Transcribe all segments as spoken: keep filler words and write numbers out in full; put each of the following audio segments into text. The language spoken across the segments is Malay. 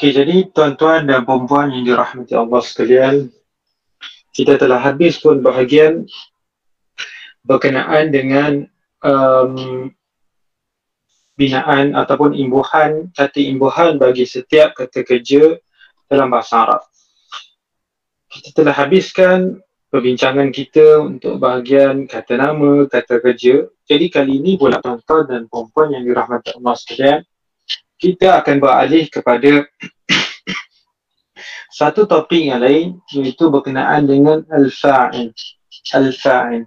Okay, jadi tuan-tuan dan puan-puan yang dirahmati Allah sekalian, kita telah habis pun bahagian berkenaan dengan um, binaan ataupun imbuhan, kata imbuhan bagi setiap kata kerja dalam bahasa Arab. Kita telah habiskan perbincangan kita untuk bahagian kata nama, kata kerja. Jadi kali ini pula tuan-tuan dan puan-puan yang dirahmati Allah sekalian, kita akan beralih kepada satu topik yang lain, iaitu berkenaan dengan Al-Fa'il. Al-Fa'il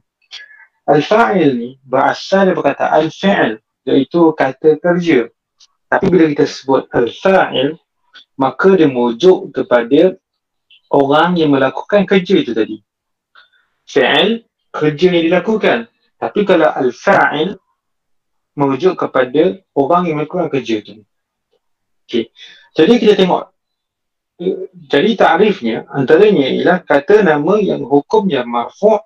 Al-Fa'il ni berasal dari perkataan fi'il, iaitu kata kerja. Tapi bila kita sebut Al-Fa'il, maka dia merujuk kepada orang yang melakukan kerja itu tadi. Fi'il, kerja yang dilakukan. Tapi kalau Al-Fa'il, merujuk kepada orang yang melakukan kerja itu. Okay. Jadi kita tengok, jadi takrifnya antaranya ialah kata nama yang hukumnya marfu'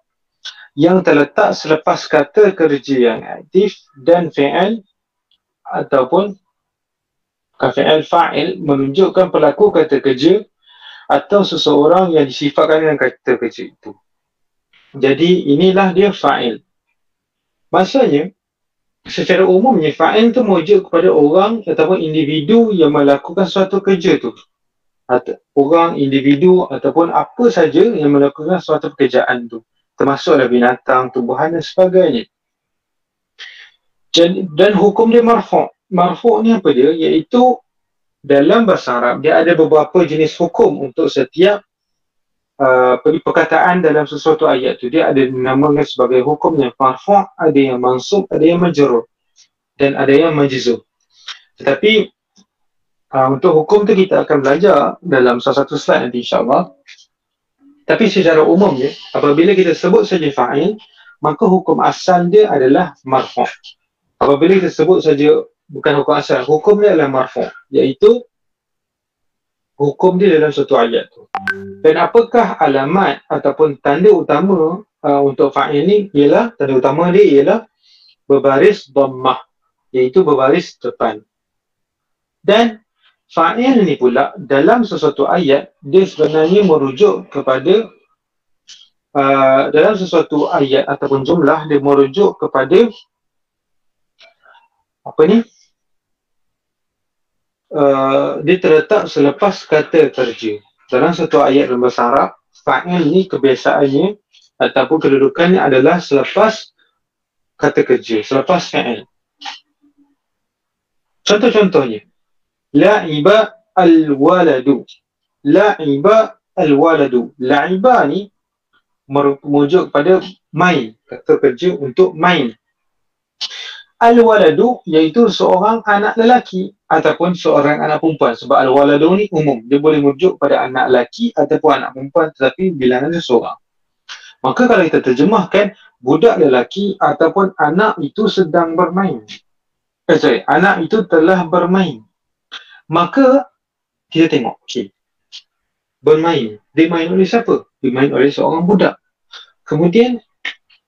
yang terletak selepas kata kerja yang aktif dan fi'il ataupun fi'il fa'il menunjukkan pelaku kata kerja atau seseorang yang disifatkan dengan kata kerja itu. Jadi inilah dia fa'il. Maksudnya secara umumnya fa'il tu merujuk kepada orang ataupun individu yang melakukan suatu kerja tu. Atau orang, individu ataupun apa saja yang melakukan suatu pekerjaan tu. Termasuklah binatang, tumbuhan dan sebagainya. Jadi, dan hukum dia marfu'. Marfu' ni apa dia? Iaitu dalam bahasa Arab dia ada beberapa jenis hukum untuk setiap Uh, perkataan dalam sesuatu ayat tu. Dia ada dinamakan sebagai hukum yang marfu', ada yang mansub, ada yang majrur dan ada yang majzum. Tetapi uh, untuk hukum tu kita akan belajar dalam salah satu slide nanti insyaAllah. Tapi secara umum je, apabila kita sebut saja fa'il, maka hukum asal dia adalah marfu'. Apabila kita sebut saja, bukan hukum asal, hukum dia adalah marfu', iaitu hukum dia dalam suatu ayat tu. Dan apakah alamat ataupun tanda utama uh, untuk fa'il ni ialah, tanda utama dia ialah berbaris dhammah, iaitu berbaris depan. Dan fa'il ni pula dalam sesuatu ayat dia sebenarnya merujuk kepada uh, dalam sesuatu ayat ataupun jumlah dia merujuk kepada apa ni? Uh, dia terletak selepas kata kerja. Dalam satu ayat dalam bahasa Arab, fa'il ni kebiasaannya ataupun kedudukannya adalah selepas kata kerja, selepas fa'il. Contoh-contohnya, la'iba al-waladu. La'iba al-waladu. La'iba ni merujuk kepada main, kata kerja untuk main. Al-waladu iaitu seorang anak lelaki ataupun seorang anak perempuan. Sebab al-waladu ni umum, dia boleh merujuk pada anak lelaki ataupun anak perempuan tetapi bilangan dia seorang. Maka kalau kita terjemahkan, budak lelaki ataupun anak itu sedang bermain. Eh sorry, anak itu telah bermain. Maka kita tengok, okay, bermain, dimain oleh siapa? Dimain oleh seorang budak. Kemudian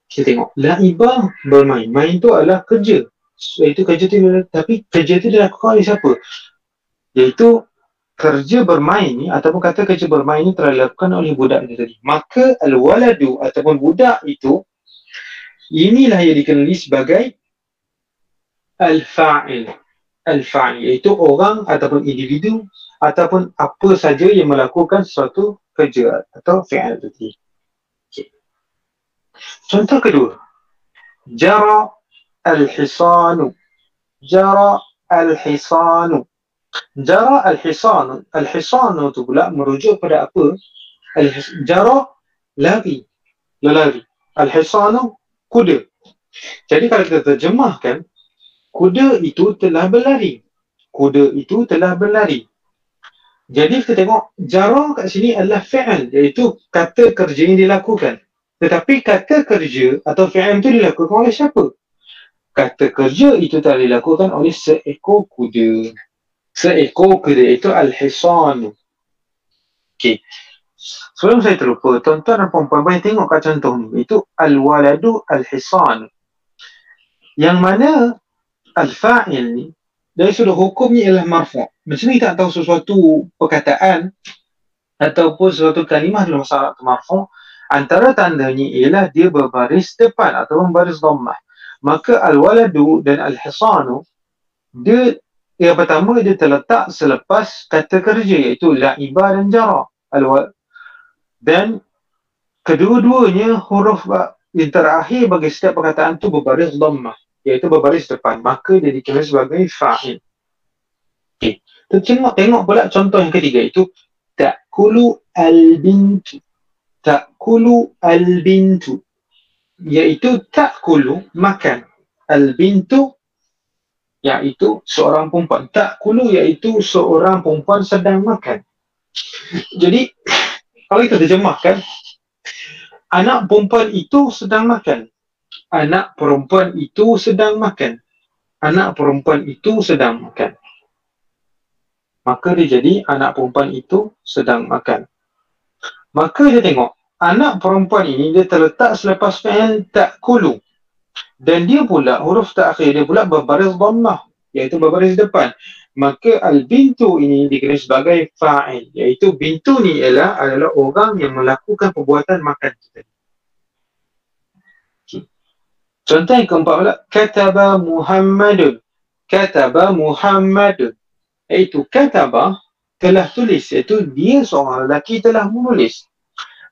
kita tengok, la'ibah bermain. Main tu adalah kerja. Iaitu kerja tu, tapi kerja tu dilakukan oleh siapa? Iaitu kerja bermain ni ataupun kata kerja bermain ni telah dilakukan oleh budak ni tadi. Maka al-waladu ataupun budak itu, inilah yang dikenali sebagai al-fa'il. Al-fa'il iaitu orang ataupun individu ataupun apa saja yang melakukan sesuatu kerja atau fi'il tadi. Contoh kedua, jara al-hisanu. Jara al-hisanu. Jara al-hisanu. Al-hisanu tu pula merujuk pada apa? Al-hisanu, jara lari, lelari. Al-hisanu kuda. Jadi kalau kita terjemahkan, kuda itu telah berlari. Kuda itu telah berlari. Jadi kita tengok jara kat sini adalah fi'il, iaitu kata kerja yang dilakukan. Tetapi kata kerja atau fi'il itu dilakukan oleh siapa? Kata kerja itu telah dilakukan oleh seekor kuda. Seekor kuda itu al-hisan. Okey. Sebelum saya terlupa, tuan-tuan dan puan-puan tengok kat contoh ni. Itu al-waladu al-hisan. Yang mana al-fa'il ni dari sudut hukumnya ialah marfu'. Macam ni tak tahu sesuatu perkataan ataupun sesuatu kalimah dalam bahasa Arab marfu', antara tandanya ialah dia berbaris depan atau baris dhammah. Maka al-waladu dan al-hisanu, dia yang pertama dia terletak selepas kata kerja iaitu la'ibah dan jara. Al-wal dan kedua-duanya huruf yang terakhir bagi setiap perkataan tu berbaris dhammah, iaitu berbaris depan, maka dia dikenali sebagai fa'il. Okay. Tengok, tengok pula contoh yang ketiga itu ta'kulu al-bintu. Ta'kulu al-bintu, iaitu ta'kulu makan, al-bintu iaitu seorang perempuan, ta'kulu iaitu seorang perempuan sedang makan. Jadi kalau kita terjemahkan, anak perempuan itu sedang makan, anak perempuan itu sedang makan, anak perempuan itu sedang makan, maka dia jadi anak perempuan itu sedang makan. Maka dia tengok anak perempuan ini dia terletak selepas fi'il ta'kulu, dan dia pula huruf ta'khir dia pula berbaris dhammah iaitu berbaris depan, maka al-bintu ini dikenali sebagai fa'il, iaitu bintu ni ialah adalah orang yang melakukan perbuatan makan. Okay. Contoh yang keempat pula, kataba Muhammadun. Kataba Muhammadun, iaitu kataba telah tulis, iaitu dia seorang lelaki telah menulis.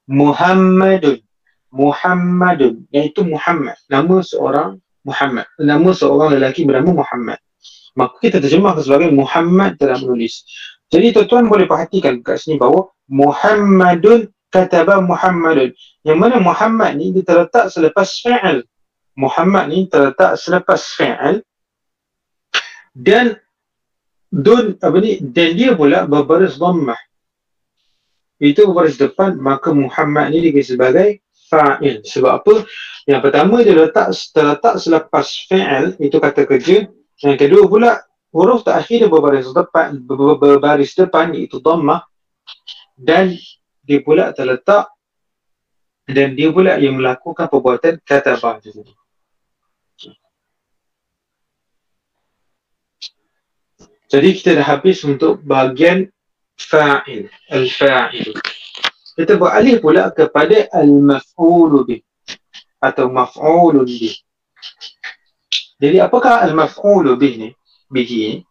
Muhammadun, Muhammadun iaitu Muhammad, nama seorang Muhammad, nama seorang lelaki bernama Muhammad, maka kita terjemahkan sebagai Muhammad telah menulis. Jadi tuan-tuan boleh perhatikan kat sini bahawa Muhammadun, kataba Muhammadun, yang mana Muhammad ni dia terletak selepas fi'il. Muhammad ni terletak selepas fi'il, dan dun apa ni, dan dia pula berbaris dhammah, itu baris depan, maka Muhammad ni dikenali sebagai fa'il. Sebab apa? Yang pertama dia letak terletak selepas fi'il, itu kata kerja. Yang kedua pula huruf terakhir dia berbaris depan, berbaris depan iaitu dhammah, dan dia pula terletak, dan dia pula yang melakukan perbuatan katabah. Jadi kita dah habis untuk bahagian fa'il, al-fa'il. Kita beralih pula kepada al-maf'ulu bih atau maf'ulun bih. Jadi apakah al-maf'ulu bih ni? Bihi,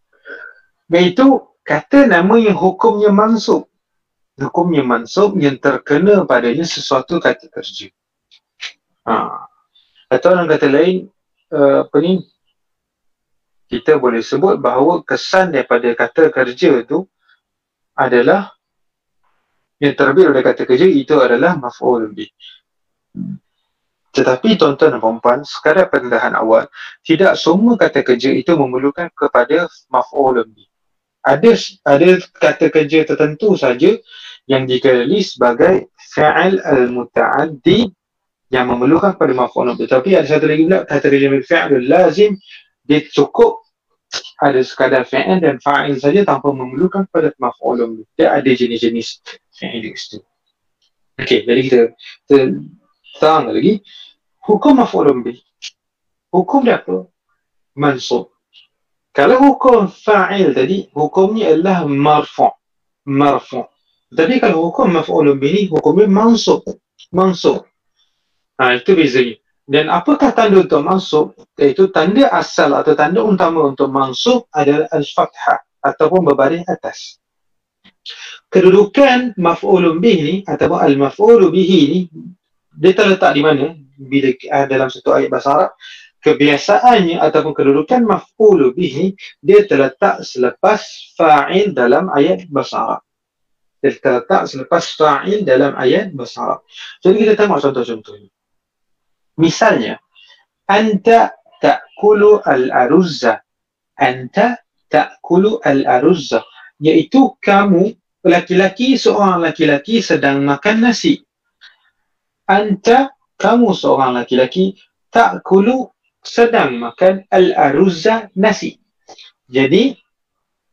iaitu kata nama yang hukumnya mansub. Hukumnya mansub yang terkena padanya sesuatu kata kerja. Ha. Atau dalam kata lain, uh, apa ni? Kita boleh sebut bahawa kesan daripada kata kerja tu adalah yang terbit oleh kata kerja, itu adalah maf'ul bih. Tetapi tuan-tuan dan puan-puan, sekadar pendedahan awal, tidak semua kata kerja itu memerlukan kepada maf'ul bih. Ada ada kata kerja tertentu saja yang dikenali sebagai fi'il al-muta'addi yang memerlukan kepada maf'ul bih. Tapi ada satu lagi pula kata kerja fi'il lazim, dia cukup ada sekadar fa'il dan fa'il saja tanpa memerlukan kepada maf'ul bih. Dia ada jenis-jenis fa'il itu. Okey, jadi kita tentang lagi hukum maf'ul bih. Hukum dia apa? Mansub. Kalau hukum fa'il tadi, hukumnya adalah marfu'. Marfu'. Tapi kalau hukum maf'ul bih ni, hukumnya mansub. Mansub. Ha, itu bezanya. Dan apakah tanda untuk mansub? Iaitu tanda asal atau tanda utama untuk mansub adalah al-fathah ataupun berbaris atas. Kedudukan maf'ulun bih ni ataupun al-maf'ulu bihi ni, dia terletak di mana? Bila dalam satu ayat bahasa Arab, kebiasaannya ataupun kedudukan maf'ulu bih ni, dia terletak selepas fa'il dalam ayat bahasa Arab. Dia terletak selepas fa'il dalam ayat bahasa Arab. Jadi kita tengok contoh-contohnya. Misalnya, anta ta'kulu al-aruzza. Anta ta'kulu al-aruzza, iaitu kamu laki-laki, seorang laki-laki sedang makan nasi. Anta, kamu seorang laki-laki, ta'kulu sedang makan al-aruzza, nasi. Jadi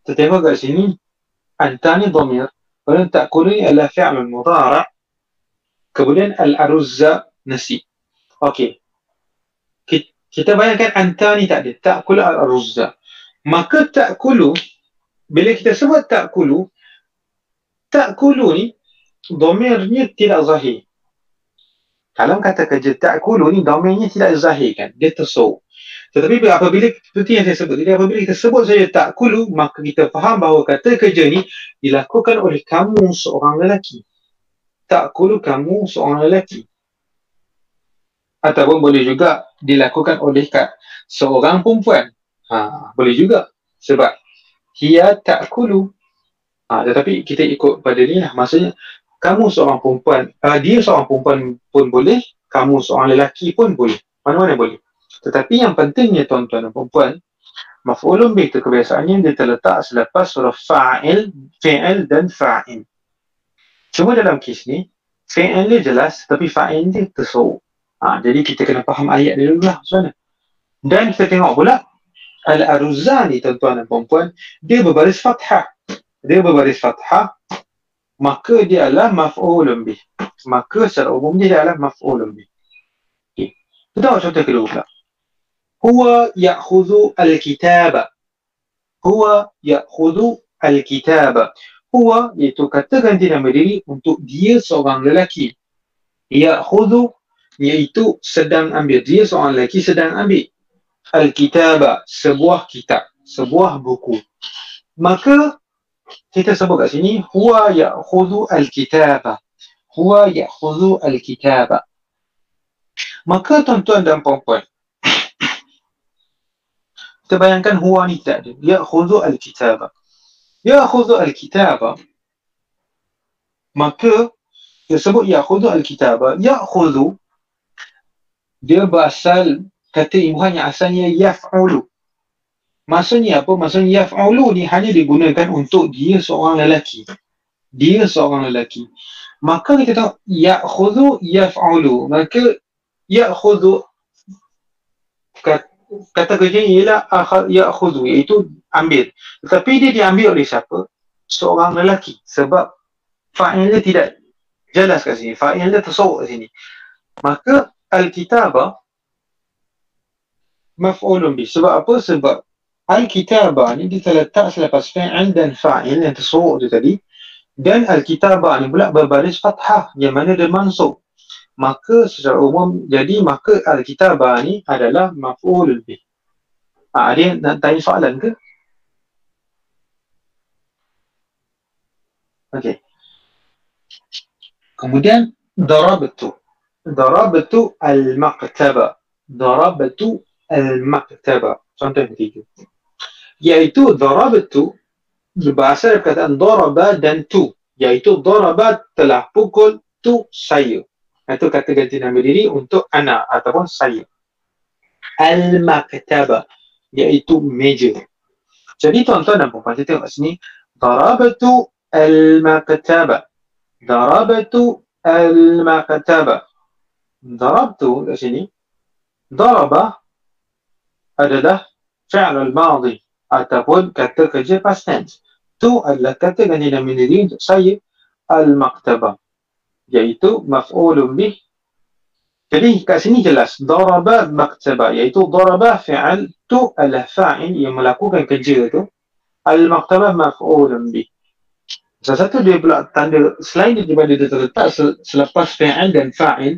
kita tengok kat sini, anta ni dhamir, kemudian ta'kulu ni adalah fi'il mudhari', kemudian al-aruzza nasi. Okey, kita bayangkan anta ni tak ada, ta'kulu al-aruzza, maka ta'kulu Bila kita sebut ta'kulu, ta'kulu ni dhamirnya tidak zahir. Kalau kata kerja ta'kulu ni dhamirnya tidak zahir kan, dia tersor. Tetapi apabila, seperti yang saya sebut tadi, apabila kita sebut saja ta'kulu, maka kita faham bahawa kata kerja ni dilakukan oleh kamu seorang lelaki. Ta'kulu kamu seorang lelaki. Ataupun boleh juga dilakukan oleh kat seorang perempuan. Ha, boleh juga. Sebab hiya ta'kulu. Ha, tetapi kita ikut pada ni lah. Maksudnya, kamu seorang perempuan, uh, dia seorang perempuan pun boleh, kamu seorang lelaki pun boleh. Mana-mana boleh. Tetapi yang pentingnya tuan-tuan dan perempuan, maf'ulun bih itu kebiasaannya dia terletak selepas huruf fa'il, fi'il dan fa'il. Cuma dalam kes ni, fi'il dia jelas tapi fa'il dia tersorok. Ha, jadi kita kena faham ayat dia dulu lah macam mana. Dan kita tengok pula Al-Aruzani tuan-tuan dan perempuan, dia berbaris fathah. Dia berbaris fathah, maka dia adalah maf'ulun bih. Maka secara umum dia adalah maf'ulun bih. Okay. Kita tengok contoh kedua pula. Huwa ya'khudhu al-kitaba. Huwa ya'khudhu al-kitaba. Huwa iaitu kata ganti nama diri untuk dia seorang lelaki. Ya'khudhu iaitu sedang ambil, dia seorang lelaki sedang ambil al-kitaba, sebuah kitab, sebuah buku. Maka kita sebut kat sini huwa ya'khudhu al-kitaba. Huwa ya'khudhu al-kitaba. Maka tuan-tuan dan puan-puan, kita bayangkan huwa ni tak ada. Ya'khudhu al-kitaba. Ya'khudhu al-kitaba, maka kita sebut ya'khudhu al-kitaba. Ya'khudhu dia berasal, kata imbuhannya asalnya yaf'ulu. Maksudnya apa? Maksudnya yaf'ulu ni hanya digunakan untuk dia seorang lelaki. Dia seorang lelaki. Maka kita tahu ya'khudhu yaf'ulu. Maka ya'khudhu kata, kata kerjanya ialah ya'khudhu iaitu ambil. Tetapi dia diambil oleh siapa? Seorang lelaki. Sebab fa'ilnya tidak jelas kat sini. Fa'ilnya tersorok kat sini. Maka al-kitabah maf'ulun bih. Sebab apa? Sebab al-kitabah ni dia terletak selepas fi'il dan fa'il yang tersorok tu tadi. Dan al-kitabah ni pula berbaris fathah yang mana dia mansub. Maka secara umum, jadi maka al-kitabah ni adalah maf'ulun bih. Ha, ada yang nak tanya soalan ke? Okey. Kemudian darabtu. Darabtu al-maktaba. Darabtu al-maktaba. Contoh ketiga, iaitu darabtu berasal dari perkataan daraba dan tu, iaitu daraba telah pukul, tu saya. Itu kata ganti nama diri untuk ana ataupun saya. Al-maktaba iaitu meja. Jadi tuan-tuan dan puan-puan, kita tengok kat sini darabtu al-maktaba. Darabtu al-maktaba. Darabtu kat sini, daraba adalah fi'il al-madhi ataupun kata kerja past tense. Tu adalah kata ganti nama diri untuk saya. Al-maktaba iaitu maf'ulun bih. Jadi kat sini jelas daraba maktaba, iaitu daraba fi'il, tu adalah fa'il yang melakukan kerja tu. Al-maktaba maf'ulun bih. Salah satu dia pula tanda selain daripada dia terletak selepas fi'il dan fa'il,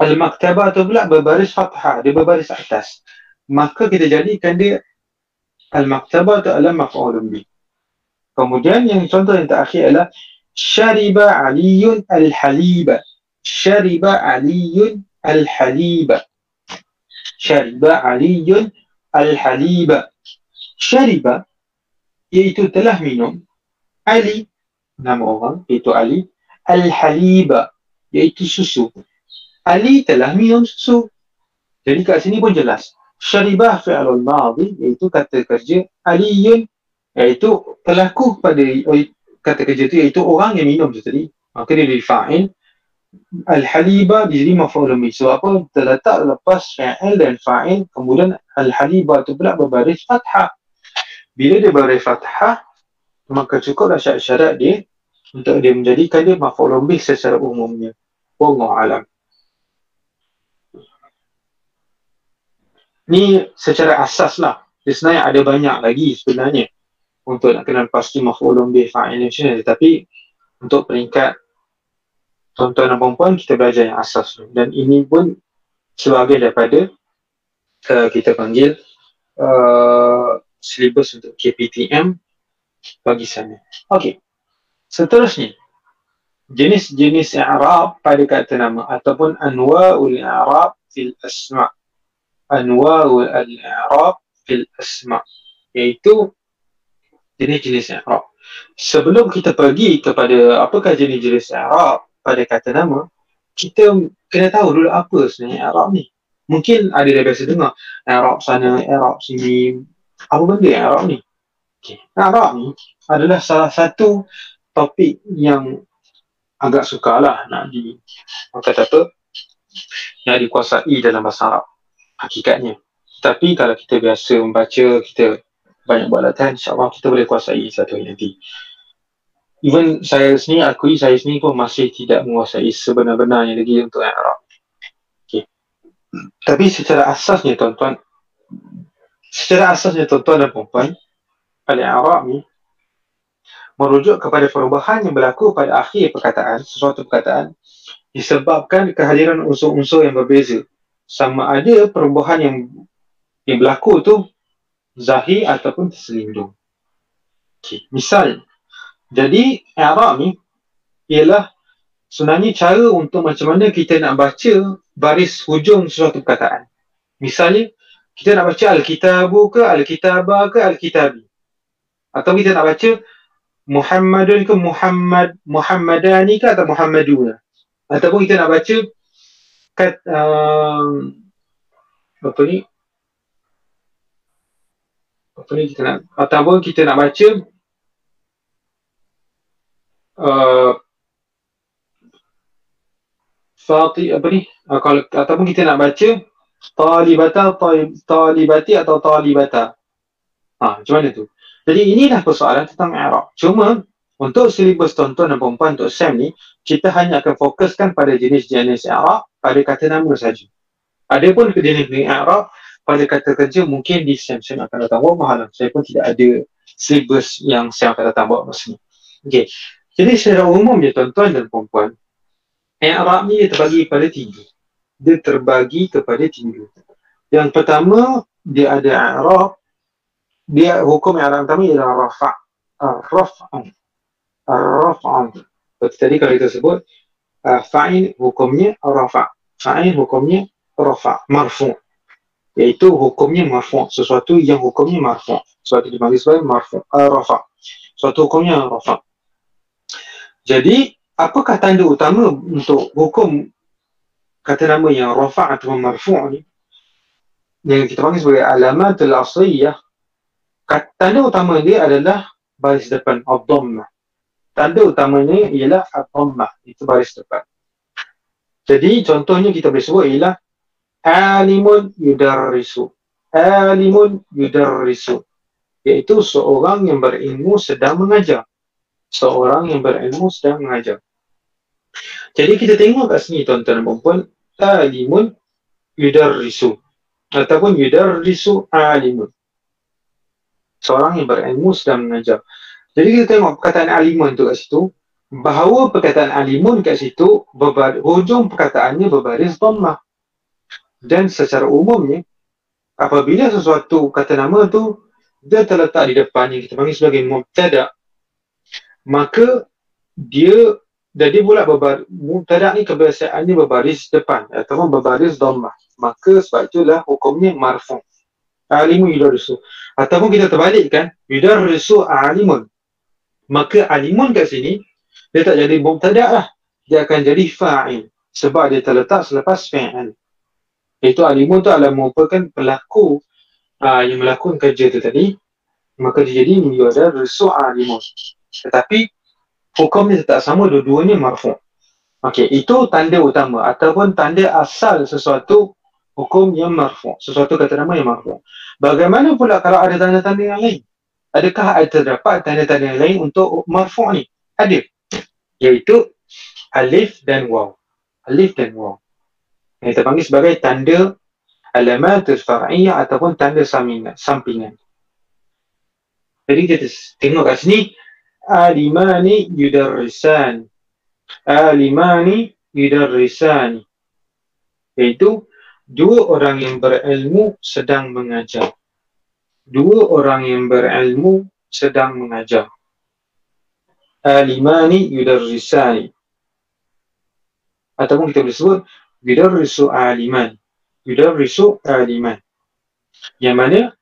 al-maktaba tu pula berbaris fathah, dia berbaris atas. Maka kita jadikan dia al-maktaba tu adalah maf'ulun bih. Kemudian yang contoh yang terakhir adalah syariba aliyun al-haliba. Syariba aliyun al-haliba. Syariba aliyun al-haliba. Syariba iaitu telah minum, Ali nama orang iaitu Ali, al-haliba iaitu susu. Ali telah minum susu. Jadi kat sini pun jelas. Syaribah fi'alul madhi iaitu kata kerja aliyun iaitu pelaku pada kata kerja tu iaitu orang yang minum tu tadi. Maka dia jadi fa'il. Al-haliba jadi maf'ulun bih. Sebab apa? Terletak lepas fi'il dan fa'il. Kemudian al-haliba tu pula berbaris fathah. Bila dia berbaris fathah, maka cukuplah syarat-syarat dia untuk dia menjadikan dia maf'ulun bih secara umumnya. Wallahu a'lam. Ni secara asas lah. Sebenarnya ada banyak lagi sebenarnya. untuk nak kenal pasti maf'ulun bih fa'il macam ni. Tapi untuk peringkat tuan-tuan dan perempuan kita belajar yang asas ni, dan ini pun sebagai daripada uh, kita panggil uh, silibus untuk K P T M bagi sana. Okey. Seterusnya, jenis-jenis i'rab pada kata nama ataupun anwa'ul i'rab fil asma'. Anwa'ul i'rab fil asma', iaitu jenis-jenis i'rab. Sebelum kita pergi kepada apakah jenis-jenis i'rab pada kata nama, kita kena tahu dulu apa sebenarnya i'rab ni. Mungkin ada yang biasa dengar i'rab sana, i'rab sini. Apa benda i'rab ni? Okey, i'rab ni adalah salah satu topik yang agak sukarlah nak di kata apa nak dikuasai dalam bahasa Arab hakikatnya. Tapi kalau kita biasa membaca, kita banyak buat latihan, insya-Allah kita boleh kuasai satu hari nanti. Even saya sendiri, akui saya sendiri pun masih tidak menguasai sebenar-benarnya lagi untuk i'rab. Okey. Tapi secara asasnya tuan-tuan secara asasnya tuan-tuan dan puan-puan, al-i'rab ni merujuk kepada perubahan yang berlaku pada akhir perkataan, sesuatu perkataan disebabkan kehadiran unsur-unsur yang berbeza. Sama ada perubahan yang yang berlaku tu zahir ataupun terselindung. Okay. Misal, jadi i'rab ni ialah sebenarnya cara untuk macam mana kita nak baca baris hujung sesuatu perkataan. Misalnya, kita nak baca al-kitabu ke, al-kitaba ke, al-kitabi. Atau kita nak baca Muhammadun ke Muhammad, Muhammadani ke atau Muhammaduna. Ataupun kita nak baca kat uh, apa ni? Apa ni kita nak, ataupun kita nak baca uh, Fati apa ni? Uh, kalau ataupun kita nak baca talibata, talibati atau talibata. Ah, ha, macam mana tu? Jadi inilah persoalan tentang i'rab. Cuma untuk silibus tuan-tuan dan perempuan untuk S E M ni, kita hanya akan fokuskan pada jenis-jenis i'rab pada kata nama saja. Adapun jenis-jenis i'rab pada kata kerja mungkin di S E M-S E M akan datang. Wah, mahalam. Saya pun tidak ada silibus yang S E M akan datang buat masa ni. Okey. Jadi secara umum je tuan-tuan dan perempuan, i'rab ni dia terbagi kepada tiga. Dia terbagi kepada tiga. Yang pertama, dia ada i'rab. Dia hukum yang alam kami ialah rafa' rafa'an rafa'an. Seperti tadi kalau kita sebut uh, fa'il hukumnya rafa', fa'il hukumnya rafa', marfu', iaitu hukumnya marfu', sesuatu yang hukumnya marfu', sesuatu dipanggil sebagai marfu' uh, rafa', sesuatu hukumnya rafa'. Jadi apakah tanda utama untuk hukum kata nama yang rafa' atau marfu' ni yang kita panggil sebagai alamatul asliyah? Tanda utama dia adalah baris depan, ad-dhammah. Tanda utamanya ialah ad-dhammah, itu baris depan. Jadi contohnya kita boleh sebut ialah alimun yudarrisu. Alimun yudarrisu, iaitu seorang yang berilmu sedang mengajar. Seorang yang berilmu sedang mengajar. Jadi kita tengok kat sini tuan-tuan dan puan-puan, alimun yudarrisu ataupun yudarrisu alimun, seorang yang berilmu sedang mengajar. Jadi kita tengok perkataan alimun tu kat situ, bahawa perkataan alimun kat situ berbaris, hujung perkataannya berbaris dhammah. Dan secara umumnya apabila sesuatu kata nama tu dia terletak di depannya, kita panggil sebagai mubtada', maka dia dan dia pula berbaris, mubtada' ni kebiasaannya berbaris depan ataupun berbaris dhammah, maka sebab itulah hukumnya marfu'. Alimun yudarrisu. Ataupun kita terbalikkan, yudarrisu alimun, maka alimun kat sini dia tak jadi mubtada' lah, dia akan jadi fa'il sebab dia terletak selepas fi'il. Itu alimun tu adalah merupakan pelaku aa, yang melakukan kerja tu tadi, maka dia jadi yudarrisu alimun, tetapi hukumnya tak sama, dua-duanya marfu'. Okey, itu tanda utama ataupun tanda asal sesuatu hukum yang marfu', sesuatu kata nama yang marfu'. Bagaimana pula kalau ada tanda-tanda yang lain? Adakah ada terdapat tanda-tanda yang lain untuk marfu' ni? Ada, iaitu alif dan waw. Alif dan waw yang kita panggil sebagai tanda alamatul far'iyah ataupun tanda sampingan. Jadi kita tengok kat sini, alimani yudarrisani, alimani yudarrisani, iaitu dua orang yang berilmu sedang mengajar. Dua orang yang berilmu sedang mengajar. Alimani yudarrisani, ataupun kita boleh sebut yudarrisu aliman, yudarrisu aliman, yang mana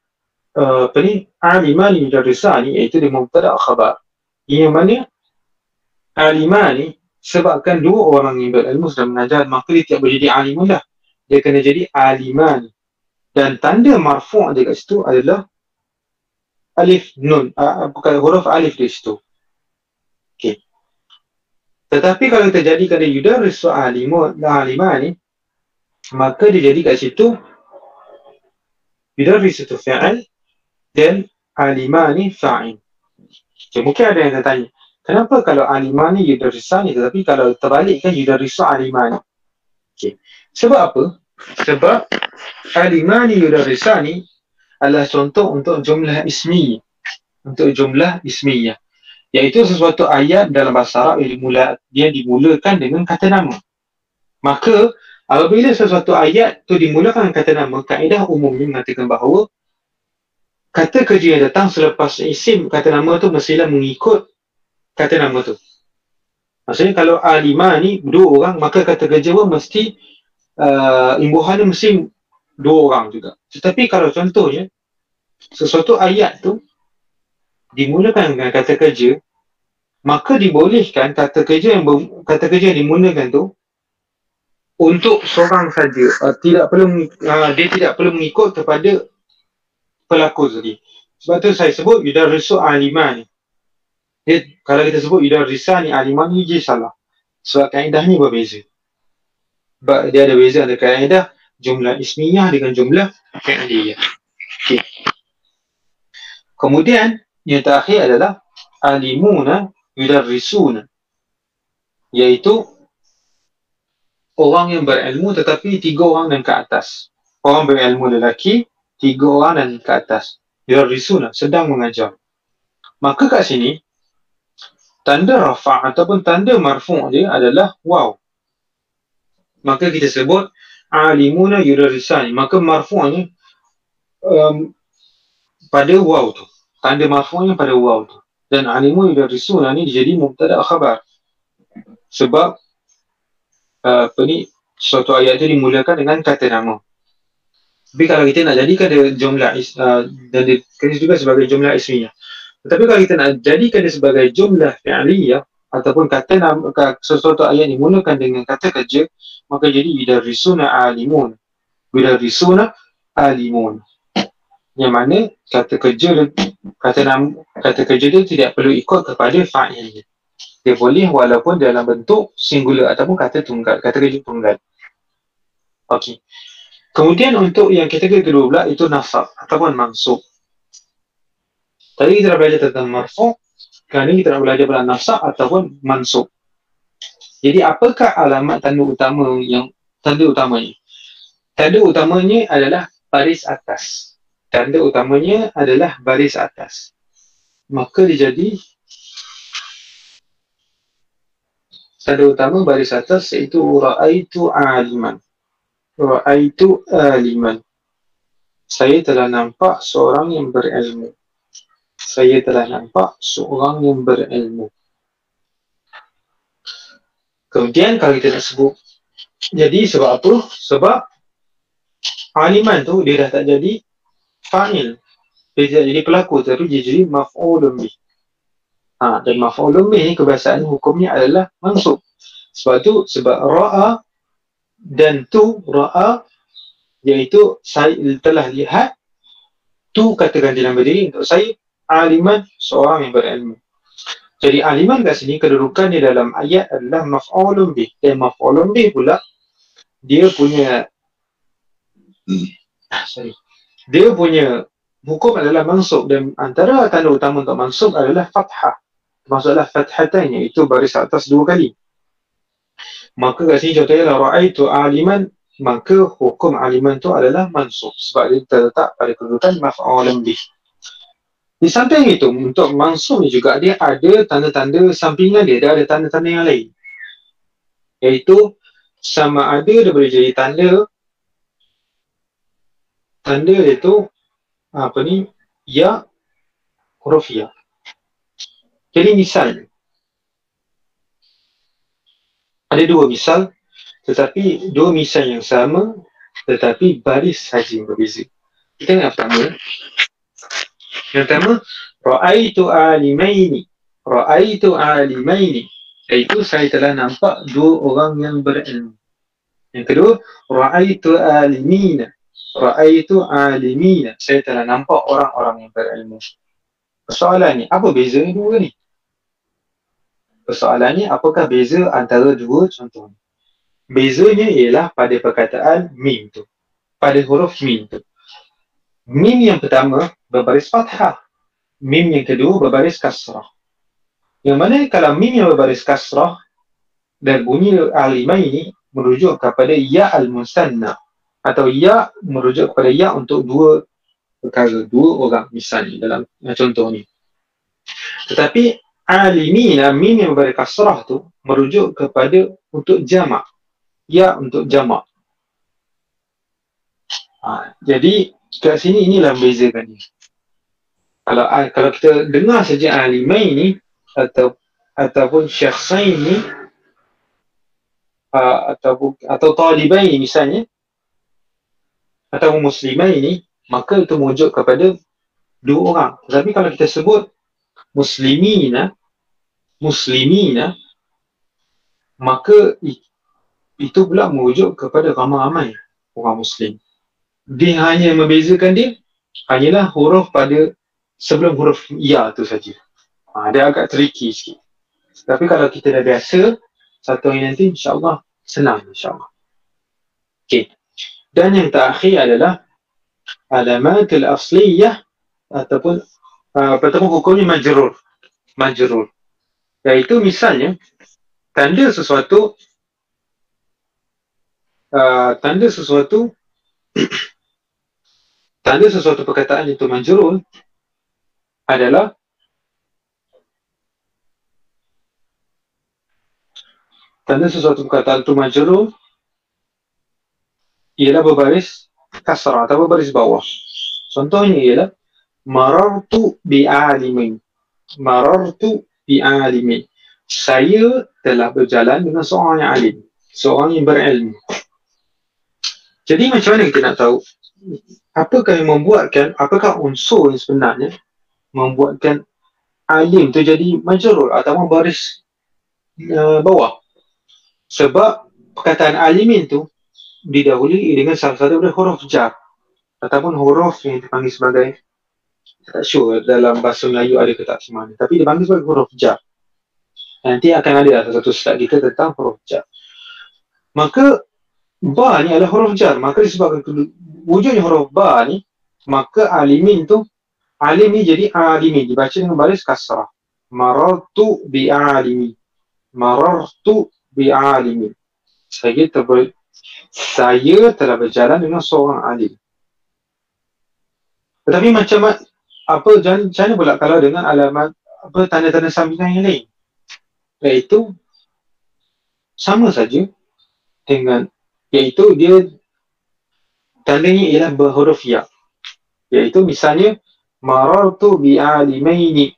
Uh, apa ni, alimani yudarrisani, iaitu dia mubtada' khabar, yang mana alimani sebabkan dua orang yang berilmu sedang mengajar, maka dia tidak boleh jadi alimun dah, dia kena jadi alimani. Dan tanda marfu' dekat situ adalah alif nun, uh, bukan huruf alif di situ. Okey, tetapi kalau kita jadikan dia yudarrisu alimun alimani, maka dia jadi kat situ yudarrisu tu fi'al dan alimani fa'il. Okay, mungkin ada yang tanya, kenapa kalau alimani yudarrisani tetapi kalau terbalikkan yudarrisu alimani? Okay, sebab apa? Sebab alimani yudarrisani adalah contoh untuk jumlah ismiyah, untuk jumlah ismiyah, iaitu sesuatu ayat dalam bahasa Arab yang dimula, dia dimulakan dengan kata nama. Maka apabila sesuatu ayat tu dimulakan dengan kata nama, kaedah umumnya mengatakan bahawa kata kerja yang datang selepas isim kata nama tu mestilah mengikut kata nama tu. Maksudnya kalau alimah ni dua orang, maka kata kerja pun mesti uh, imbuhan ni mesti dua orang juga. Tetapi kalau contohnya sesuatu ayat tu dimulakan dengan kata kerja, maka dibolehkan kata kerja yang ber, kata kerja yang dimulakan tu untuk seorang saja, uh, tidak perlu uh, dia tidak perlu mengikut kepada pelaku tadi. Sebab tu saya sebut yudarrisu alimani. Dia, kalau kita sebut yudarrisani alimani, je salah. Sebab kaedah ni berbeza. Sebab dia ada beza antara kaedah jumlah ismiyah dengan jumlah fi'liyah. Okay. Kemudian yang terakhir adalah alimuna yudarrisuna, iaitu orang yang berilmu tetapi tiga orang dan ke atas. Orang berilmu lelaki, tiga orang dan ke atas, yudarrisuna, sedang mengajar. Maka kat sini tanda rafa' ataupun tanda marfu' dia adalah waw. Maka kita sebut alimuna yudarrisani, maka marfu'nya um, pada waw tu, tanda marfu'nya pada waw tu. Dan alimuna yudarrisuna ni jadi mubtada' khabar, sebab uh, apa ni, suatu ayat tu dimulakan dengan kata nama. Tapi kalau kita nak jadikan dia jumlah uh, dan dikira juga sebagai jumlah ismiyah. Tetapi kalau kita nak jadikan dia sebagai jumlah fi'liyah ataupun kata nama, sesuatu ayat dimulakan dengan kata kerja, maka jadi yudarrisuna alimun, yudarrisuna alimun, yang mana kata kerja kata nama, kata kerja dia tidak perlu ikut kepada fa'ilnya. Dia boleh walaupun dalam bentuk singular ataupun kata tunggal, kata kerja tunggal. Okey. Kemudian untuk yang kategori kedua pula, itu nasab ataupun mansub. Tadi kita dah belajar tentang marfu', kali ini kita dah belajar tentang nasab ataupun mansub. Jadi apakah alamat tanda utama yang tanda utamanya? Tanda utamanya adalah baris atas. Tanda utamanya adalah baris atas. Maka dia jadi tanda utama baris atas, iaitu ra'aitu aliman. Ra'aitu aliman, saya telah nampak seorang yang berilmu. Saya telah nampak seorang yang berilmu. Kemudian kalau kita nak sebut, jadi sebab apa? Sebab aliman tu dia dah tak jadi fa'il, dia tidak jadi pelaku, tapi dia jadi maf'ul bih. Ha, dan maf'ul bih ni kebiasaan hukumnya adalah mansub. Sebab tu, sebab ra'a dan tu ra'a, iaitu saya telah lihat, tu katakan dalam berdiri untuk saya, aliman, seorang yang berilmu. Jadi aliman kat sini kedudukannya dalam ayat adalah maf'ulun bih, dan maf'ulun bih pula dia punya sorry, dia punya hukum adalah mansub, dan antara tanda utama untuk mansub adalah fathah, maksudnya fathatan, iaitu baris atas dua kali. Maka kat sini contohnya la ra'aitu aliman, maka hukum aliman tu adalah mansub sebab dia terletak pada kedudukan maf'ul bih. Di samping itu, untuk mansub juga dia ada tanda-tanda sampingan dia, dia ada tanda-tanda yang lain. Iaitu sama ada dia boleh jadi tanda, tanda iaitu apa ni, ya, huruf ya. Jadi misal, ada dua misal, tetapi dua misal yang sama tetapi baris saja berbeza. Kita tengok pertama. Yang pertama, ra'aitu alimaini, ra'aitu alimaini, iaitu saya telah nampak dua orang yang berilmu. Yang kedua, ra'aitu alimina, ra'aitu alimina, saya telah nampak orang-orang yang berilmu. Persoalannya, apa beza ni dua ni? Persoalannya, apakah beza antara dua contoh? Bezanya ialah pada perkataan mim tu, pada huruf mim tu. Mim yang pertama berbaris fathah, mim yang kedua berbaris kasrah. Yang mana kalau mim yang berbaris kasrah dan bunyi alimaini merujuk kepada ya al-mustanna' atau ya merujuk kepada ya untuk dua perkara, dua orang misalnya dalam contoh ni. Tetapi alimina, mim yang berbaris kasrah tu merujuk kepada untuk jama', ya untuk jama'. Ha, jadi kat sini inilah membezakannya. Kalau kalau kita dengar saja alimaini atau ataupun syakhsaini uh, atau atau talibaini misalnya atau muslimaini, maka itu merujuk kepada dua orang. Tetapi kalau kita sebut muslimina, muslimina, maka itu pula merujuk kepada ramai-ramai orang muslim. Dia hanya membezakan dia hanyalah huruf pada sebelum huruf ya tu saja. Ha, dia agak tricky sikit. Tapi kalau kita dah biasa, satu hari nanti insya-Allah senang insya-Allah. Okey. Dan yang terakhir adalah alamatul asliyah ataupun uh, pertama hukumnya majrur. Majrur. Iaitu misalnya tanda sesuatu uh, tanda sesuatu tanda sesuatu perkataan itu majrur adalah tanda sesuatu perkataan itu majrur ialah berbaris kasrah atau berbaris bawah. Contohnya ialah marartu bi'alimin, marartu bi'alimin, saya telah berjalan dengan seorang yang alim, seorang yang berilmu. Jadi macam mana kita nak tahu apakah yang membuatkan, apakah unsur yang sebenarnya membuatkan alim tu jadi majrur atau baris uh, bawah? Sebab perkataan alimin tu didahului dengan salah satu daripada huruf jar ataupun huruf yang dipanggil sebagai, tak sure dalam bahasa Melayu ada ke tak semuanya, tapi dipanggil sebagai huruf jar. Nanti akan ada satu slide kita tentang huruf jar. Maka ba ni adalah huruf jar, maka disebabkan wujudnya huruf ba ni, maka alimin tu, alim ni jadi alimin, dibaca dengan baris kasrah. Marartu bi'alimi, marartu bi'alimi, saya terber, saya telah berjalan dengan seorang alim. Tetapi macam apa, macam mana pula kalau dengan alamat apa, tanda-tanda sampingan yang lain? Iaitu sama saja dengan, iaitu dia tandanya ialah berhuruf ya. Iaitu misalnya marartu bi'alimaini,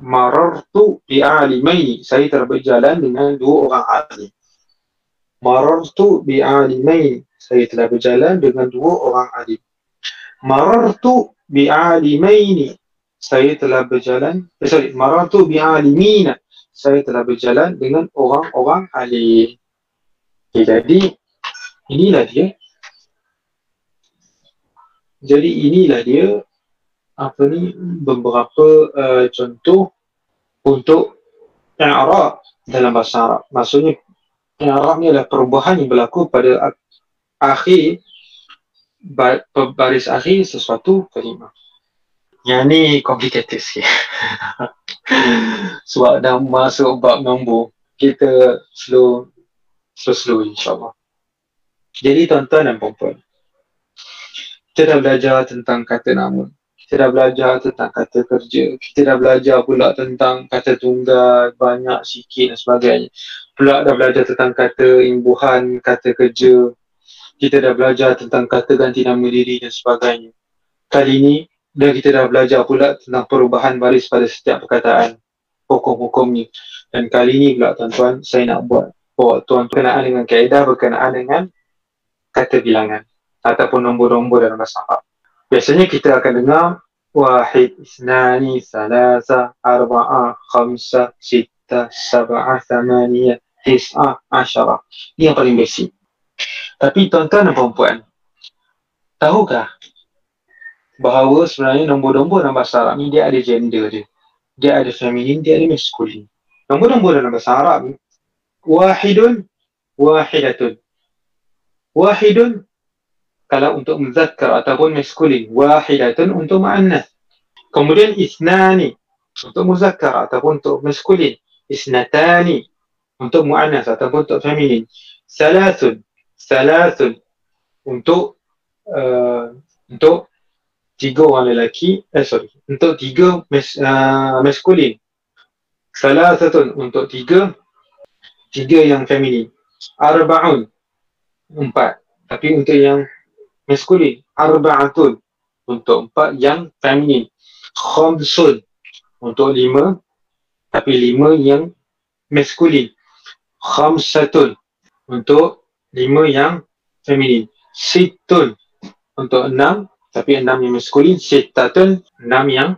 marartu bi'alimaini, saya telah berjalan dengan dua orang alim. Marartu bi'alimaini, saya telah berjalan dengan dua orang alim. Marartu bi'alimaini, saya telah berjalan, eh, sorry, marartu bi'alimina, saya telah berjalan dengan orang-orang alim. Okay, jadi inilah dia. Jadi inilah dia apa ni, beberapa uh, contoh untuk i'rab dalam bahasa Arab. Maksudnya i'rab ni adalah perubahan yang berlaku pada akhir bar, baris akhir sesuatu kalimah. Yang ni complicated sikit. Sebab dah masuk bab nombor. Kita slow slow slow insya-Allah. Jadi tuan-tuan dan puan-puan, kita dah belajar tentang kata nama. Kita dah belajar tentang kata kerja, kita dah belajar pula tentang kata tunggal, banyak, sikit dan sebagainya. Pula dah belajar tentang kata imbuhan, kata kerja, kita dah belajar tentang kata ganti nama diri dan sebagainya. Kali ini, dan kita dah belajar pula tentang perubahan baris pada setiap perkataan, hukum-hukumnya. Dan kali ini pula tuan-tuan, saya nak buat tuan-tuan berkenaan dengan kaedah berkenaan dengan kata bilangan ataupun nombor-nombor dalam bahasa Arab. Biasanya kita akan dengar wahid, isnani, salasa, arba'ah, khamsah, sittah, sab'ah, thamaniyah, tis'ah, asyarah. Ini yang paling basic. Tapi tuan-tuan dan puan-puan, tahukah bahawa sebenarnya nombor-nombor dalam bahasa Arab ni dia ada gender dia. Dia ada feminin, dia ada maskulin. Nombor-nombor dalam bahasa Arab ni wahidun, wahidatun. Wahidun kalau untuk muzakkar ataupun maskulin, wahidatun untuk mu'annas. Kemudian isnani untuk muzakkar ataupun untuk maskulin, isnatani untuk mu'annas ataupun untuk feminin, salasun, salasun untuk uh, untuk tiga orang lelaki, eh sorry, untuk tiga mes, uh, maskulin, salasatun untuk tiga tiga yang feminin, arba'un empat, tapi untuk yang maskulin, arba'atun untuk empat yang feminin, khamsun untuk lima, tapi lima yang maskulin, khamsatun untuk lima yang feminin, sittun untuk enam, tapi enam yang maskulin, sittatun enam yang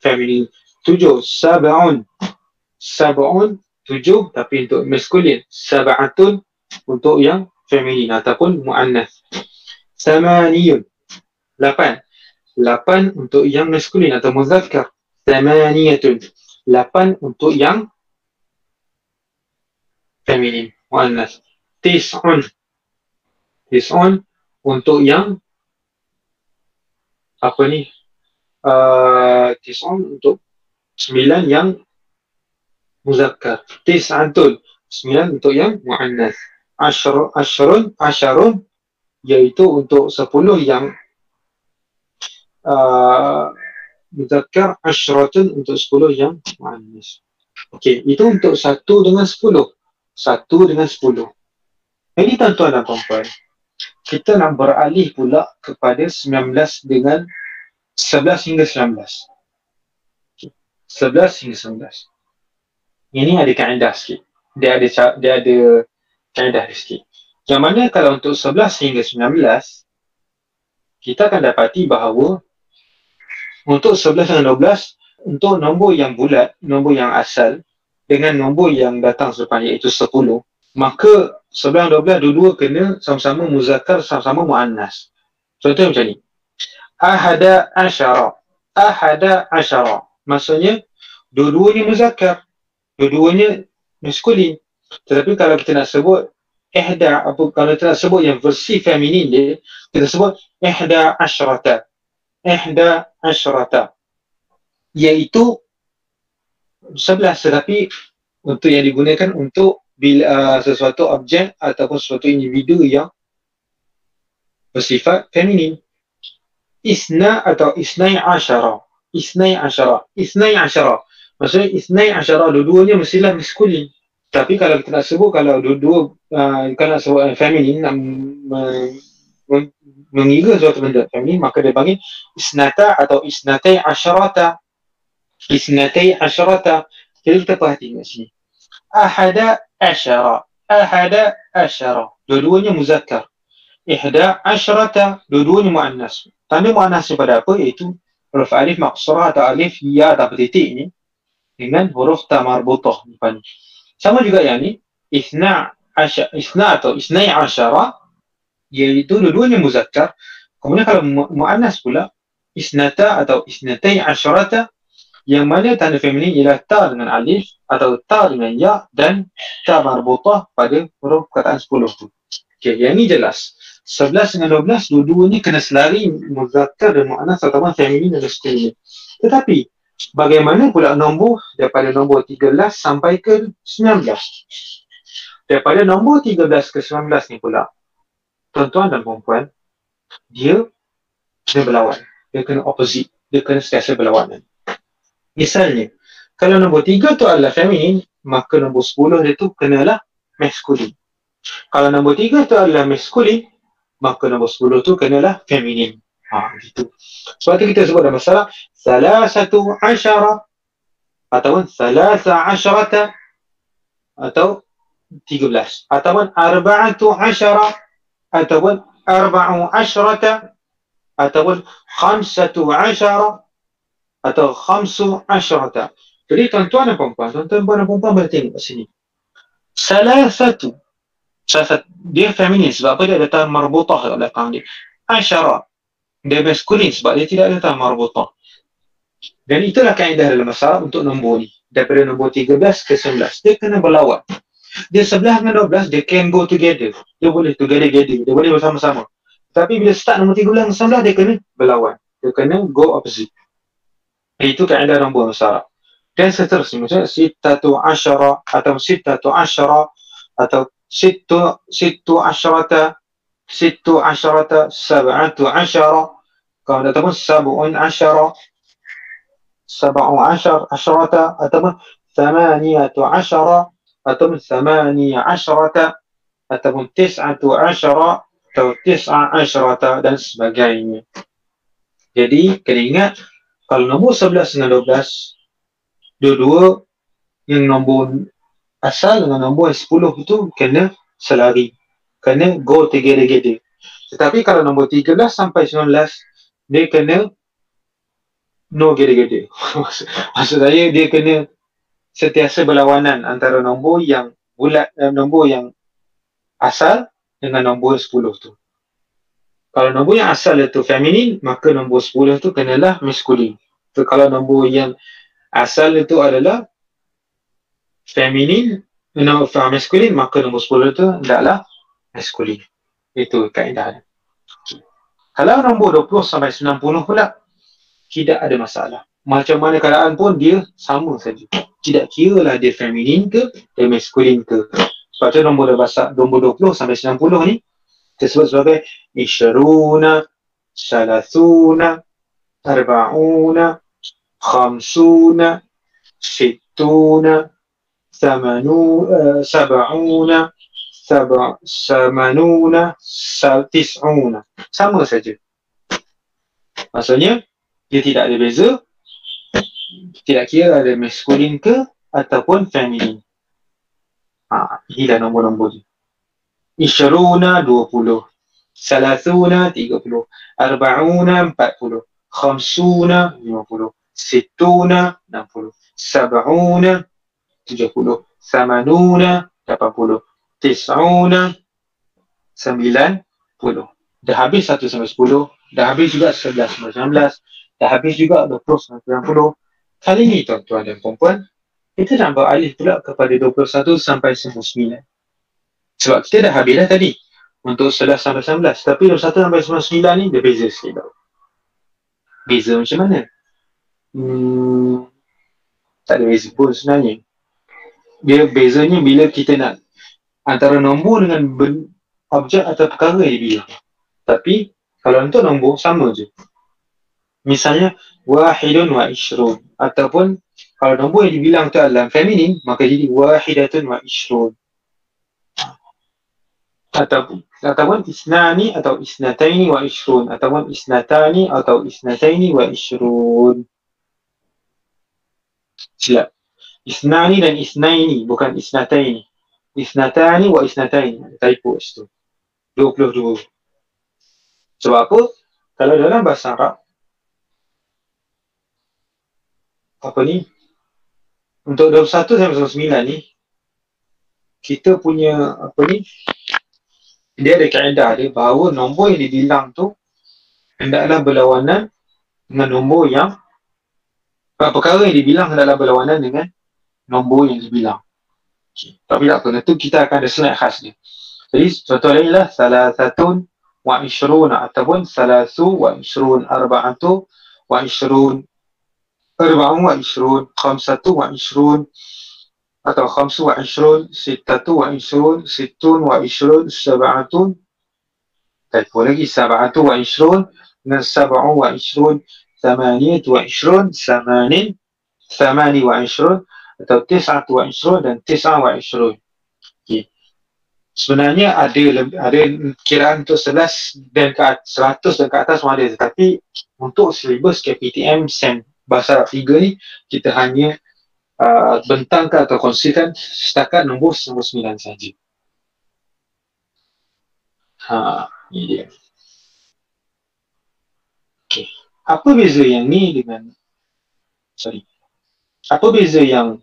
feminin, tujuh, sab'un, sab'un tujuh, tapi untuk maskulin, sab'atun untuk yang feminin ataupun mu'annas, samaniyun lapan, lapan untuk yang maskulin atau muzakkar, samaniyatun lapan untuk yang feminin muannas, tis'un, tis'un untuk yang apa ni, uh, tis'un untuk sembilan yang muzakkar, tis'atun sembilan untuk yang muannas, ashrun, ashrun, ashrun iaitu untuk sepuluh yang uh, muzakkar, asyratun untuk sepuluh yang mu'annas. Okey, itu untuk satu dengan sepuluh. Satu dengan sepuluh. Ini tuan-tuan dan puan-puan, kita nak beralih pula kepada sembilan belas dengan sebelas hingga sembilan belas. Okay. sebelas hingga sembilan belas. Ini ada kaedah sikit. Dia ada, dia ada kaedah sikit. Yang mana kalau untuk sebelas hingga sembilan belas, kita akan dapati bahawa untuk sebelas dan dua belas, untuk nombor yang bulat, nombor yang asal dengan nombor yang datang selepas iaitu sepuluh, maka sebelas dan dua belas dua-dua kena sama-sama muzakkar, sama-sama mu'annas. Contohnya macam ni, ahada asyara, ahada asyara, maksudnya dua-duanya muzakkar, dua-duanya maskulin. Tetapi kalau kita nak sebut ihda, apa, kalau kita sebut yang versi feminin dia, kita sebut ihda asyrata, ihda asyrata, iaitu sebelas, tetapi untuk yang digunakan untuk bila, uh, sesuatu objek ataupun sesuatu individu yang bersifat feminin. Isna atau isnai asyara, isnai asyara, isnai asyara, maksudnya isnai asyara dua-duanya mestilah maskulin. Tapi kalau kita nak sebut, kalau dua-dua uh, kalau nak sebut uh, feminin, nak mengira suatu benda feminin, maka dia panggil isnata atau isnatai asyarata, isnatai asyarata. Jadi kita perhati kat sini, ahada asyara, ahada asyara dua-duanya muzakkar, ihda asyarata dua-duanya mu'annas. Tanda mu'annas pada apa, iaitu huruf alif maqsurah atau alif ya atau titik ni dengan huruf tamarbutah ni. Sama juga yang ni, isna, asya, isna atau isnai asyara, iaitu dua-duanya muzakkar. Kemudian kalau mu'annas pula, isnata atau isnatai asyarata, yang mana tanda feminin ialah ta dengan alif atau ta dengan ya dan ta marbutah pada huruf kataan sepuluh tu. Okey, yang ni jelas. sebelas dengan dua belas, dua-duanya kena selari muzakkar dan mu'annas ataupun feminin dan maskulin. Tetapi bagaimana pula nombor daripada nombor tiga belas sampai ke sembilan belas? Daripada nombor tiga belas ke sembilan belas ni pula, tuan-tuan dan puan-puan, dia kena berlawan, dia kena opposite. dia kena sentiasa berlawanan. Misalnya, kalau nombor tiga tu adalah feminin, maka nombor sepuluh dia tu kenalah maskulin. Kalau nombor tiga tu adalah maskulin, maka nombor sepuluh tu kenalah feminin. Ha, gitu. Sebab tu kita sebut dalam masalah salasatu asyara ataupun salasa asyarata atau tiga belas ataupun arba'atu asyara ataupun arba'u asyrata ataupun khamsatu asyara atau khamsu asyrata. Jadi tuan-tuan dan perempuan, tuan-tuan dan perempuan boleh tengok kat sini. Salah satu, salah satu, dia feminin sebab apa dia ada tamarbutah kat belakang dia. Asyara, dia maskulin sebab dia tidak ada tamarbutah. Dan itulah kaedah dalam masalah untuk nombor ni. Daripada nombor tiga belas ke sebelas, dia kena berlawan. Dia sebelah dengan dua belas, dia can go together. Dia boleh together-together, dia boleh bersama-sama. Tapi bila start nombor tiga belas dengan sebelas, dia kena berlawan. Dia kena go opposite. Itu kaedah nombor musarak. Dan seterusnya, macam sittatu asyara atau sittatu asyara atau sittu sittu asyarata sittu asyarata sab'atu asyara ataupun sab'un asyara sab'u asyar asyarata ataupun thamaniyatu asyara ataupun thamaniya asyarata ataupun tis'atu asyara atau tis'a asyarata dan sebagainya. Jadi kena ingat kalau nombor sebelas dengan dua belas, dua-dua yang nombor asal dengan nombor sepuluh itu kena selari, kena go together-together. Tetapi kalau nombor tiga belas sampai sembilan belas, dia kena no together-together. Maksud saya dia kena sentiasa berlawanan antara nombor yang bulat, nombor yang asal dengan nombor sepuluh tu. Kalau nombor yang asal itu feminin, maka nombor sepuluh itu kenalah maskulin. So, kalau nombor yang asal itu adalah feminin, no, maskulin, maka nombor sepuluh itu adalah maskulin. Itu kaedah. Kalau nombor dua puluh sampai sembilan puluh pula, tidak ada masalah. Macam mana keadaan pun dia sama saja. Tidak kira lah dia feminin ke, dia maskulin ke. Sebab tu nombor dua puluh sampai sembilan puluh ni, disebut sebagai ishruna, salasuna, arba'una, khamsuna, sittuna, thamanu, sab'una, sab' samanuna, tis'una. Sama saja. Maksudnya dia tidak ada beza, tidak kira ada maskulin ke ataupun feminin. Ha, inilah nombor-nombor dia. Ishruna dua puluh, salasuna tiga puluh, arba'una empat puluh, khamsuna lima puluh, sittuna enam puluh, sab'una tujuh puluh, samanuna lapan puluh, tis'una sembilan puluh. Dah habis satu sampai sepuluh, dah habis juga sebelas sampai sembilan belas, dah habis juga dua puluh sampai sembilan puluh. Kali ni tuan-tuan dan puan-puan, kita nak beralih pula kepada dua puluh satu sampai sembilan puluh sembilan. Sebab kita dah habis dah tadi untuk sebelas sampai sembilan belas, tapi dua puluh satu sampai sembilan puluh sembilan ni dia beza sikit tau. Beza macam mana? Hmm, tak ada beza pun sebenarnya. Dia bezanya bila kita nak antara nombor dengan objek atau perkara dia bila. Tapi kalau untuk nombor sama je. Misalnya wahidun wa ishrun ataupun kalau nombor yang dibilang tu adalah feminin, maka jadi wahidatun wa ishrun. Ataupun ataupun isnani atau isnataini wa ishrun ataupun isnatani atau isnataini wa ishrun. Silap. Isnani dan isnaini bukan isnataini. Isnatani wa isnataini. Typo itu. dua puluh dua. Sebab apa? Kalau dalam bahasa Arab apa ni? Untuk dua puluh satu sampai sembilan ni kita punya apa ni? Dia ada kaedah dia bahawa nombor yang dibilang tu hendaklah berlawanan dengan nombor yang perkara yang dibilang hendaklah berlawanan dengan nombor yang dibilang. Okay. Tapi tak kena tu kita akan ada slide khas dia. Jadi contoh lain lah salasatun wa ishruna ataupun salasu wa ishrun arba'atu wa ishrun arba'un wa ishrun khamsatu wa ishrun atau khamsu wa ishrun, sittatu wa ishrun, sittun wa ishrun, sab'atun. Typo lagi, sab'atu wa ishrun, dan sab'u wa ishrun, ثمانية وعشرون ثمانين ثمانية وعشرون atau تسعة وعشرون dan تسعة وعشرون. Okay. Sebenarnya ada ada kiraan untuk sebelas dan ke seratus dan ke atas semua ada, tetapi untuk silibus K P T M S E M Bahasa Arab tiga ni kita hanya uh, bentangkan atau konsisten setakat nombor sembilan saja. Ha, ini dia. Okey. Apa beza yang ni dengan sorry. Apa beza yang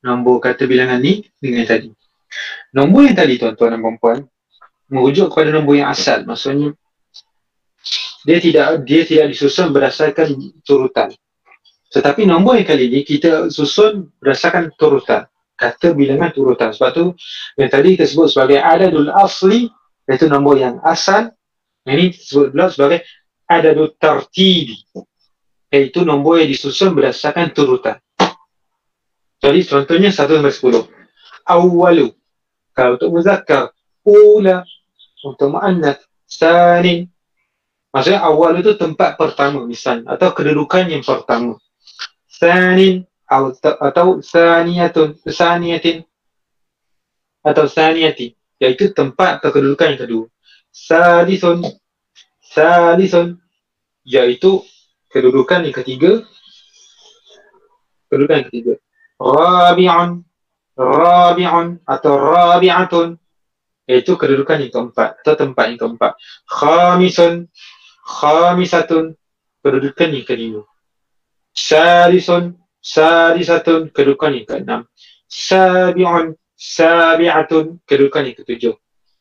nombor kata bilangan ni dengan yang tadi? Nombor yang tadi tuan-tuan dan puan-puan merujuk kepada nombor yang asal, maksudnya dia tidak dia tidak disusun berdasarkan turutan. Tetapi nombor yang kali ini kita susun berdasarkan turutan, kata bilangan turutan. Sebab tu yang tadi kita sebut sebagai Adadul Asli, iaitu nombor yang asal. Yang ini disebut pula sebagai Adadul Tartidi, iaitu nombor yang disusun berdasarkan turutan. Jadi contohnya satu sampai sepuluh. Awalu kalau untuk muzakkar, ula untuk mu'annas, sani. Maksudnya awal itu tempat pertama misalnya, atau kedudukan yang pertama. Sani atau, atau saniyatun, saniyatin atau saniyati, iaitu tempat atau kedudukan yang kedua. Salisun, salisun, iaitu kedudukan yang ketiga, kedudukan yang ketiga. Rabi'un, rabi'un atau rabi'atun, iaitu kedudukan yang keempat atau tempat yang keempat. Khamisun, khamisatun, kedudukan yang kelima. Sadisun, sadisatun, kedudukan yang keenam. Sabi'un, sabi'atun, kedudukan yang ketujuh.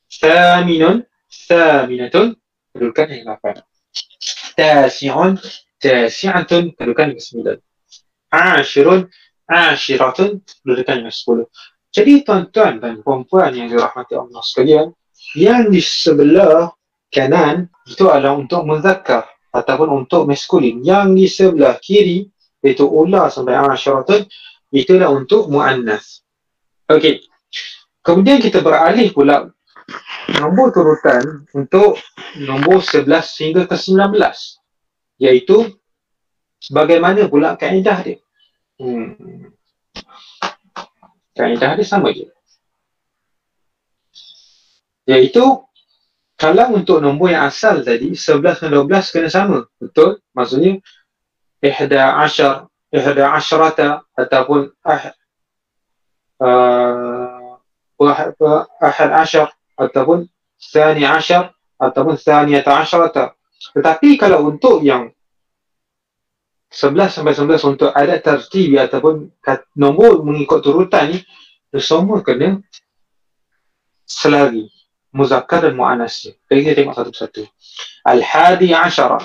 Saminun, saminatun, kedudukan yang lapan. Tasi'un, tasi'atun, kedudukan yang kesembilan. Ashirun, ashiratun, kedudukan yang sepuluh. Jadi tuan-tuan dan puan-puan yang dirahmati Allah sekalian, yang di sebelah kanan itu adalah untuk muzakkar ataupun untuk maskulin. Yang di sebelah kiri iaitu ula sampai ashiratun, itulah untuk mu'annas. Okey. Kemudian kita beralih pula nombor turutan untuk nombor sebelas hingga ke sembilan belas, iaitu bagaimana pula kaedah dia. Hmm. Kaedah dia sama je, iaitu kalau untuk nombor yang asal tadi sebelas dan dua belas kena sama, betul? Maksudnya ihda ashar, ihda ashrata ataupun ah, uh, ahad ashar ataupun thani ashar ataupun thaniyata ashrata. Tetapi kalau untuk yang sebelas sampai sembilan belas untuk adat tertibi ataupun nombor mengikut turutan ni, semua kena selari muzakkar dan mu'annas. Jadi kita tengok satu-satu. Al-hadi asyara,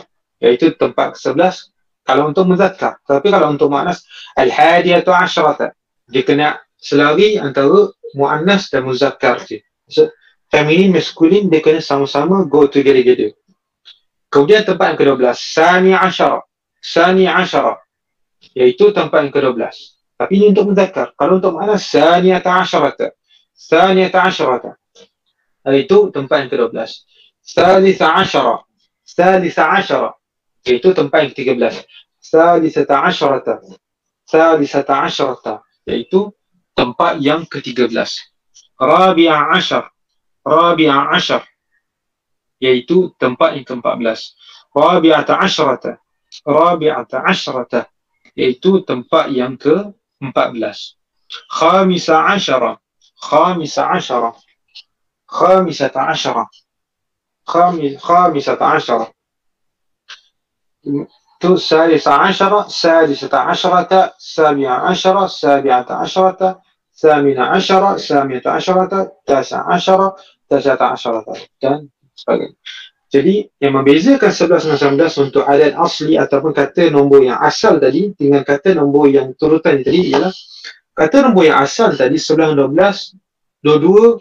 iaitu tempat sebelas kalau untuk muzakkar. Tapi kalau untuk mu'annas, al-hadiyatu asyarata, dia kena selari antara mu'annas dan muzakkar je. So, feminin, maskulin, dia kena sama-sama go together. Kemudian tempat yang kedua belas, sani asyara, sani asyara, iaitu tempat yang kedua belas. Tapi ini untuk muzakkar. Kalau untuk mu'annas, saniyata asyarata, saniyata asyarata, iaitu tempat yang kedua belas. Salisa asyara, salisa asyara, iaitu tempat yang ketiga belas. Salisata asyarata, salisata asyarata, iaitu tempat yang ketiga belas. Rabi'a asyar, rabi'a asyar, iaitu tempat yang keempat belas. Rabi'ata asyarata, rabi'ata ashrata, iaitu tempat yang ke-empat belas. Khamisa asyara, khamisa asyara, khamisata asyara, khamisata asyara, itu salisa asyara, salisata ashrata, sabi'a asyara, sabi'ata ashrata, samina asyara, saminata ashrata, tasa asyara, tasata ashrata, dan sebagainya. Jadi yang membezakan sebelas dan sembilan belas untuk adat asli ataupun kata nombor yang asal tadi dengan kata nombor yang turutan tadi ialah kata nombor yang asal tadi sebelas dan dua belas, dua-dua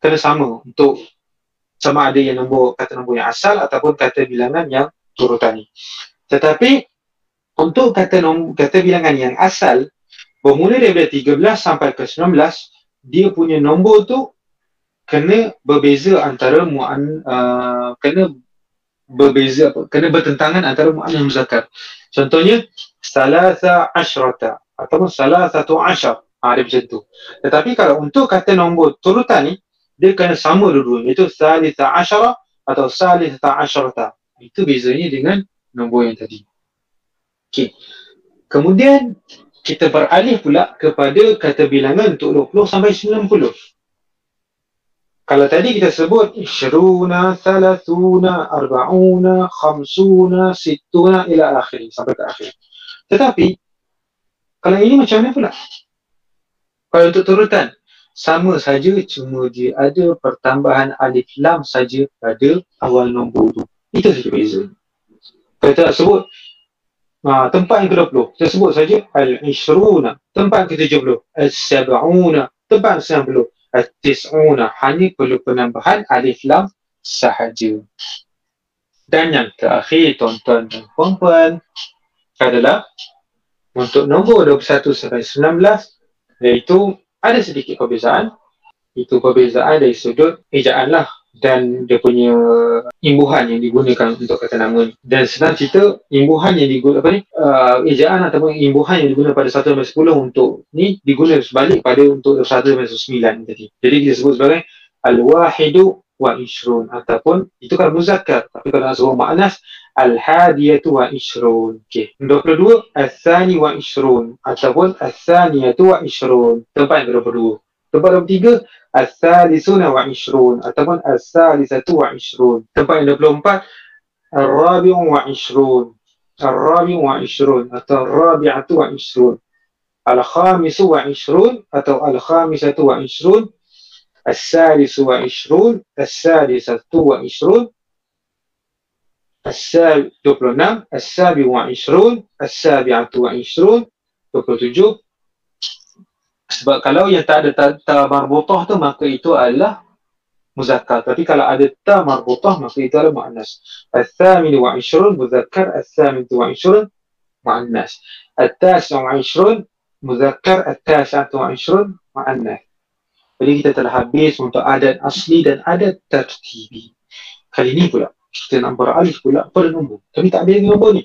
kena sama untuk sama ada yang nombor kata nombor yang asal ataupun kata bilangan yang turutan ni. Tetapi untuk kata nombor, kata bilangan yang asal bermula daripada tiga belas sampai ke sembilan belas, dia punya nombor tu kena berbeza antara mu'an, uh, kena berbeza apa? Kena bertentangan antara mu'annas dan muzakkar. Contohnya salatha ashrata atau salathatu ashar. Ha, dia macam tu. Tetapi kalau untuk kata nombor turutan ni dia kena sama dua-dua, iaitu salitha ashara atau salitha ashrata. Itu bezanya dengan nombor yang tadi. Okey. Kemudian kita beralih pula kepada kata bilangan untuk dua puluh sampai sembilan puluh. Kalau tadi kita sebut ishruna, thalathuna, arba'una, khamsuna, situna ila akhir sampai ke akhir. Tetapi kalau ini macam mana pula? Kalau untuk turutan sama saja, cuma dia ada pertambahan alif lam saja pada awal nombor tu. Itu saja beza. Kalau kita sebut ha, tempat yang ke-dua puluh, kita sebut saja al-ishruna, tempat yang ke-tujuh puluh, al-sab'una, tempat yang ke-sembilan puluh, At-tis'una, hanya perlu penambahan alif lam sahaja. Dan yang terakhir tuan-tuan dan puan-puan adalah untuk nombor dua puluh satu sampai sembilan belas, iaitu ada sedikit perbezaan. Itu perbezaan dari sudut ejaan lah dan dia punya imbuhan yang digunakan untuk kata nama ni. Dan senang cerita imbuhan yang digunakan apa ni, uh, ejaan ataupun imbuhan yang digunakan pada satu sampai sepuluh untuk ni digunakan sebalik pada untuk satu sampai sembilan tadi. Jadi kita sebut sebagai al-wahidu wa ishrun ataupun itu kalau muzakkar. Tapi kalau nak sebut mu'annas, al-hadiyatu wa ishrun. Okey, dua puluh dua al-thani wa ishrun ataupun al-thaniyatu wa ishrun, tempat yang dua puluh dua. Tempat yang ketiga al-thalisuna wa ishrun ataupun al-thalisatu wa ishrun. Tempat yang dua puluh empat al-rabi'u wa ishrun, al-rabi'u wa ishrun atau al-rabi'atu wa ishrun, al-khamisu wa ishrun atau al-khamisatu wa ishrun, al-salisu wa ishrun, al-salisatu wa ishrun, al-dua puluh enam al-sabi'u wa ishrun, al-sabi'atu wa ishrun, dua puluh tujuh. Sebab kalau yang tak ada tamarbutah tu maka itu adalah muzakkar. Tapi kalau ada tamarbutah maka itu adalah mu'annas. Al-thamin wa ishrun muzakkar, al-thamin wa ishrun mu'annas. Al-tasi' wa ishrun muzakkar, al-tasi' wa ishrun mu'annas. Jadi kita telah habis untuk adat asli dan adat tartibi. Kali ni pula kita nak beralih pula pada nombor. Tapi tak ada nombor ni.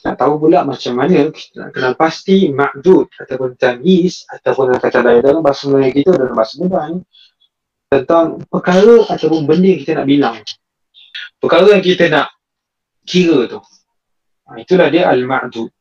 Nak tahu pula macam mana kita nak kenal pasti ma'dud ataupun tamyiz ataupun kata lain dalam bahasa Melayu kita, dalam bahasa Melayu tentang perkara ataupun benda yang kita nak bilang, perkara yang kita nak kira tu. Itulah dia al-ma'dud.